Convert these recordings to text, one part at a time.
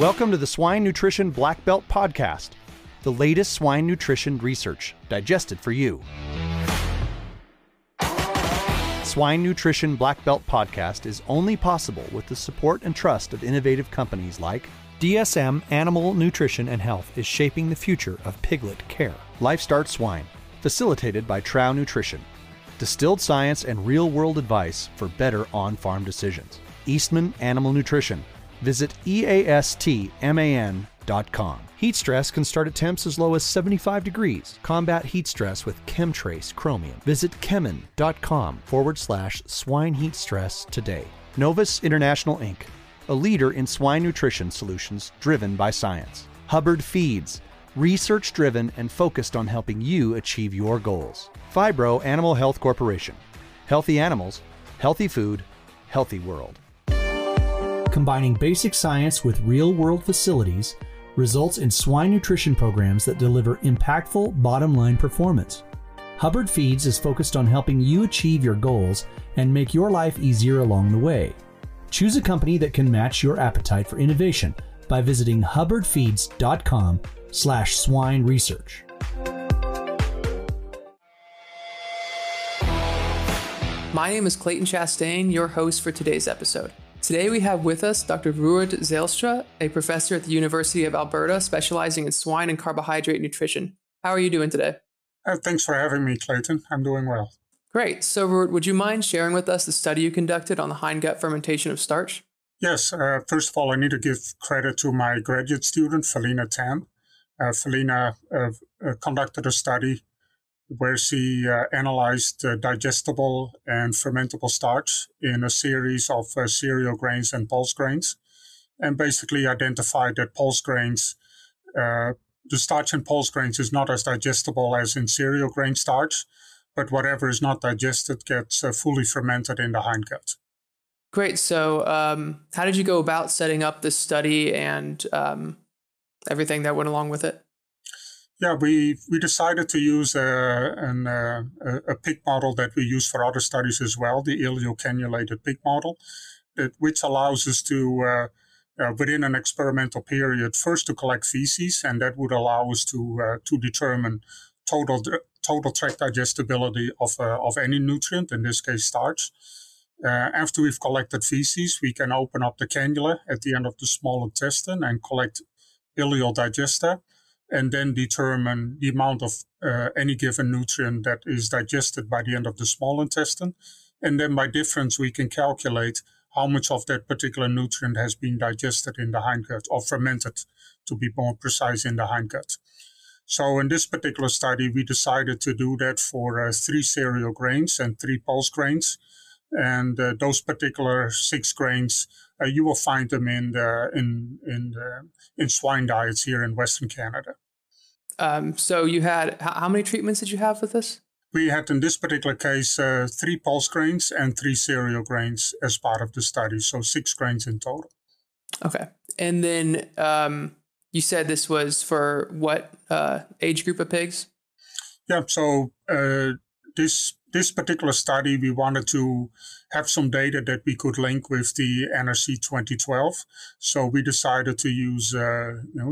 Welcome to the Swine Nutrition Black Belt Podcast, the latest swine nutrition research digested for you. Swine Nutrition Black Belt Podcast is only possible with the support and trust of innovative companies like DSM Animal Nutrition and Health is shaping the future of piglet care. Life Start Swine, facilitated by Trow Nutrition. Distilled science and real-world advice for better on-farm decisions. Eastman Animal Nutrition. Visit eastman.com. Heat stress can start at temps as low as 75 degrees. Combat heat stress with Chemtrace Chromium. Visit chemin.com/swineheatstress today. Novus International Inc., a leader in swine nutrition solutions driven by science. Hubbard Feeds, research-driven and focused on helping you achieve your goals. Phibro Animal Health Corporation. Healthy animals, healthy food, healthy world. Combining basic science with real-world facilities results in swine nutrition programs that deliver impactful bottom-line performance. Hubbard Feeds is focused on helping you achieve your goals and make your life easier along the way. Choose a company that can match your appetite for innovation by visiting hubbardfeeds.com/swine research. My name is Clayton Chastain, your host for today's episode. Today we have with us Dr. Ruurd Zijlstra, a professor at the University of Alberta specializing in swine and carbohydrate nutrition. How are you doing today? Thanks for having me, Clayton. I'm doing well. Great. So, Ruurd, would you mind sharing with us the study you conducted on the hindgut fermentation of starch? Yes. First of all, I need to give credit to my graduate student, Felina Tan. Felina conducted a study where she analyzed digestible and fermentable starch in a series of cereal grains and pulse grains, and basically identified that pulse grains, the starch in pulse grains is not as digestible as in cereal grain starch, but whatever is not digested gets fully fermented in the hindgut. Great. So how did you go about setting up this study and everything that went along with it? Yeah, we decided to use a pig model that we use for other studies as well, the ileo-cannulated pig model, which allows us to, within an experimental period, first to collect feces, and that would allow us to determine total tract digestibility of any nutrient, in this case starch. After we've collected feces, we can open up the cannula at the end of the small intestine and collect ileal digesta, and then determine the amount of any given nutrient that is digested by the end of the small intestine. And then by difference, we can calculate how much of that particular nutrient has been digested in the hindgut, or fermented, to be more precise, in the hindgut. So in this particular study, we decided to do that for 3 cereal grains and 3 pulse grains. And those particular 6 grains, you will find them in swine diets here in Western Canada. So you had, how many treatments did you have with this? We had, in this particular case, 3 pulse grains and 3 cereal grains as part of the study. So 6 grains in total. Okay. And then you said this was for what age group of pigs? Yeah. So this particular study, we wanted to have some data that we could link with the NRC 2012. So we decided to use,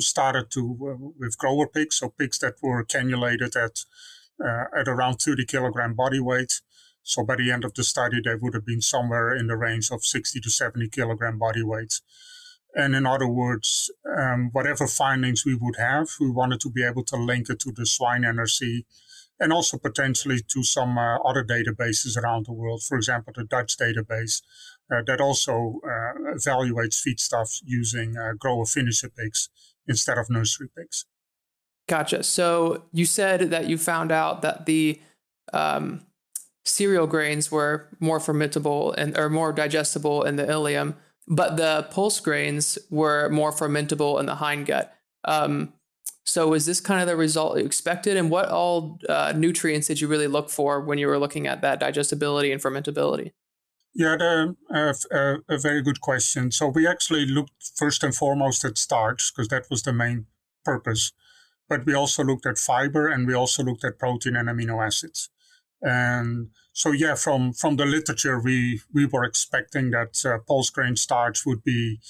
started with grower pigs, so pigs that were cannulated at around 30 kilogram body weight. So by the end of the study, they would have been somewhere in the range of 60 to 70 kilogram body weight. And in other words, whatever findings we would have, we wanted to be able to link it to the swine NRC, and also potentially to some other databases around the world. For example, the Dutch database that also evaluates feedstuffs using grower finisher pigs instead of nursery pigs. Gotcha. So you said that you found out that the cereal grains were more fermentable or more digestible in the ileum, but the pulse grains were more fermentable in the hindgut. So is this kind of the result you expected? And what all nutrients did you really look for when you were looking at that digestibility and fermentability? Yeah, a very good question. So we actually looked first and foremost at starch, because that was the main purpose. But we also looked at fiber, and we also looked at protein and amino acids. And so, yeah, from the literature, we were expecting that pulse grain starch would be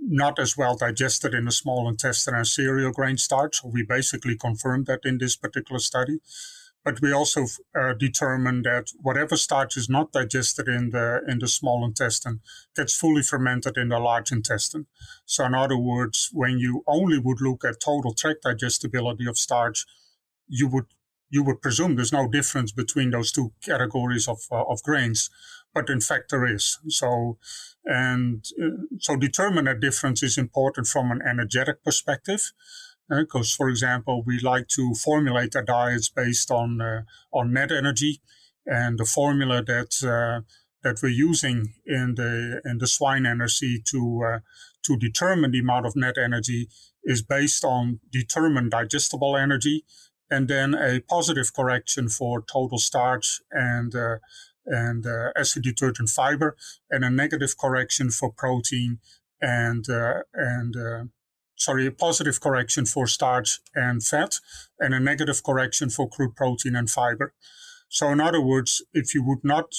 not as well digested in the small intestine as cereal grain starch. So we basically confirmed that in this particular study. But we also determined that whatever starch is not digested in the small intestine gets fully fermented in the large intestine. So in other words, when you only would look at total tract digestibility of starch, you would presume there's no difference between those two categories of grains, but in fact there is. So determine that difference is important from an energetic perspective. Because, for example, we like to formulate our diets based on net energy, and the formula that we're using in the swine NRC to determine the amount of net energy is based on determined digestible energy, and then a positive correction for total starch and acid detergent fiber, and a negative correction for protein a positive correction for starch and fat, and a negative correction for crude protein and fiber. So in other words, if you would not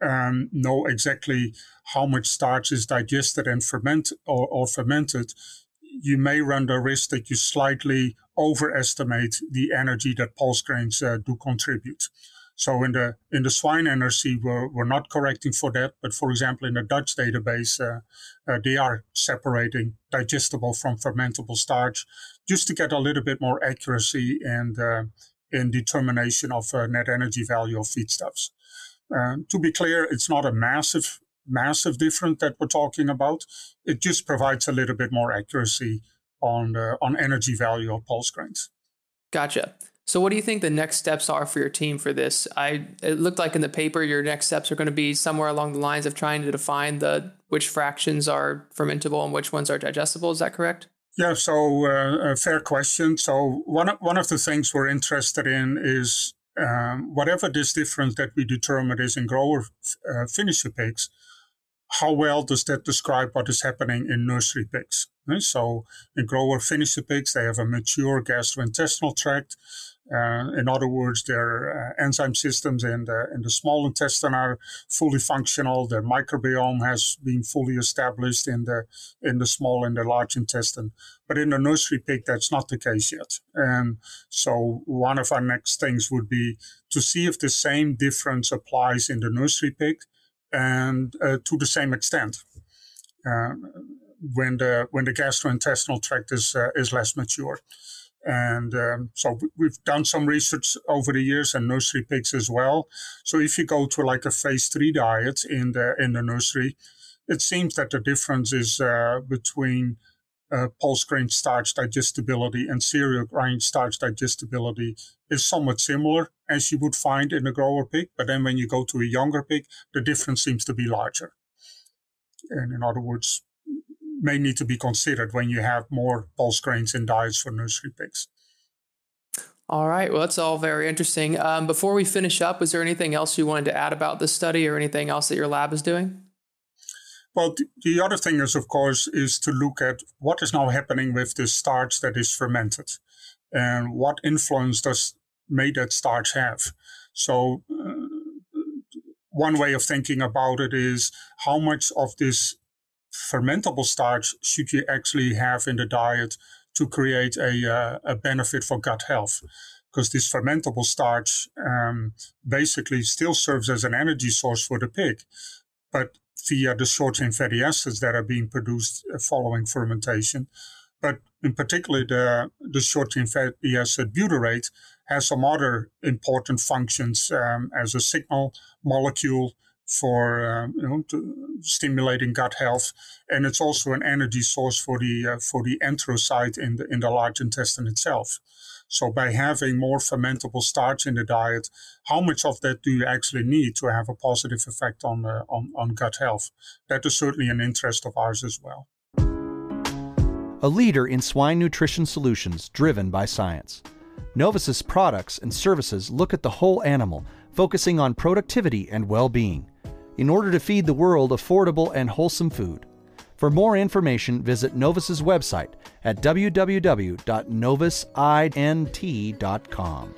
know exactly how much starch is digested and fermented, you may run the risk that you slightly overestimate the energy that pulse grains do contribute. So in the swine NRC, we're not correcting for that. But for example, in the Dutch database, they are separating digestible from fermentable starch just to get a little bit more accuracy in determination of net energy value of feedstuffs. To be clear, it's not a massive difference that we're talking about. It just provides a little bit more accuracy on energy value of pulse grains. Gotcha. So what do you think the next steps are for your team for this? It looked like in the paper your next steps are going to be somewhere along the lines of trying to define which fractions are fermentable and which ones are digestible. Is that correct? Yeah, so a fair question. So one of the things we're interested in is whatever this difference that we determine is in grower finisher pigs, how well does that describe what is happening in nursery pigs? So in grower finisher pigs, they have a mature gastrointestinal tract. In other words, their enzyme systems in the small intestine are fully functional. Their microbiome has been fully established in the small and the large intestine. But in the nursery pig, that's not the case yet. And so one of our next things would be to see if the same difference applies in the nursery pig and to the same extent. When the gastrointestinal tract is less mature. And so we've done some research over the years and nursery pigs as well. So if you go to like a phase 3 diet in the nursery, it seems that the difference is between pulse grain starch digestibility and cereal grain starch digestibility is somewhat similar as you would find in a grower pig. But then when you go to a younger pig, the difference seems to be larger. And in other words, may need to be considered when you have more pulse grains in diets for nursery pigs. All right. Well, that's all very interesting. Before we finish up, was there anything else you wanted to add about this study or anything else that your lab is doing? Well, the other thing is, of course, is to look at what is now happening with this starch that is fermented and what influence may that starch have. So one way of thinking about it is how much of this fermentable starch should you actually have in the diet to create a benefit for gut health? Because this fermentable starch basically still serves as an energy source for the pig, but via the short-chain fatty acids that are being produced following fermentation. But in particular, the short-chain fatty acid butyrate has some other important functions as a signal molecule for stimulating gut health, and it's also an energy source for the enterocyte in the large intestine itself. So by having more fermentable starch in the diet, how much of that do you actually need to have a positive effect on gut health? That is certainly an interest of ours as well. A leader in swine nutrition solutions driven by science, Novus's products and services look at the whole animal, focusing on productivity and well-being, in order to feed the world affordable and wholesome food. For more information, visit Novus's website at www.novusint.com.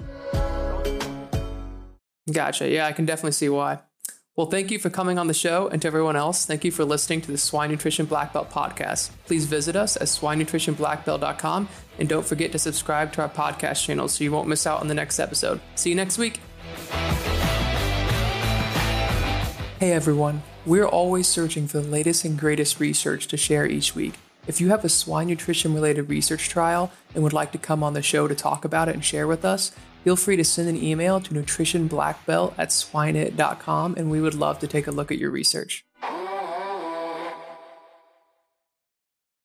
Gotcha. Yeah, I can definitely see why. Well, thank you for coming on the show, and to everyone else, thank you for listening to the Swine Nutrition Black Belt podcast. Please visit us at swinenutritionblackbelt.com, and don't forget to subscribe to our podcast channel so you won't miss out on the next episode. See you next week. Hey everyone, we're always searching for the latest and greatest research to share each week. If you have a swine nutrition related research trial and would like to come on the show to talk about it and share with us, feel free to send an email to nutritionblackbelt@swineit.com, and we would love to take a look at your research.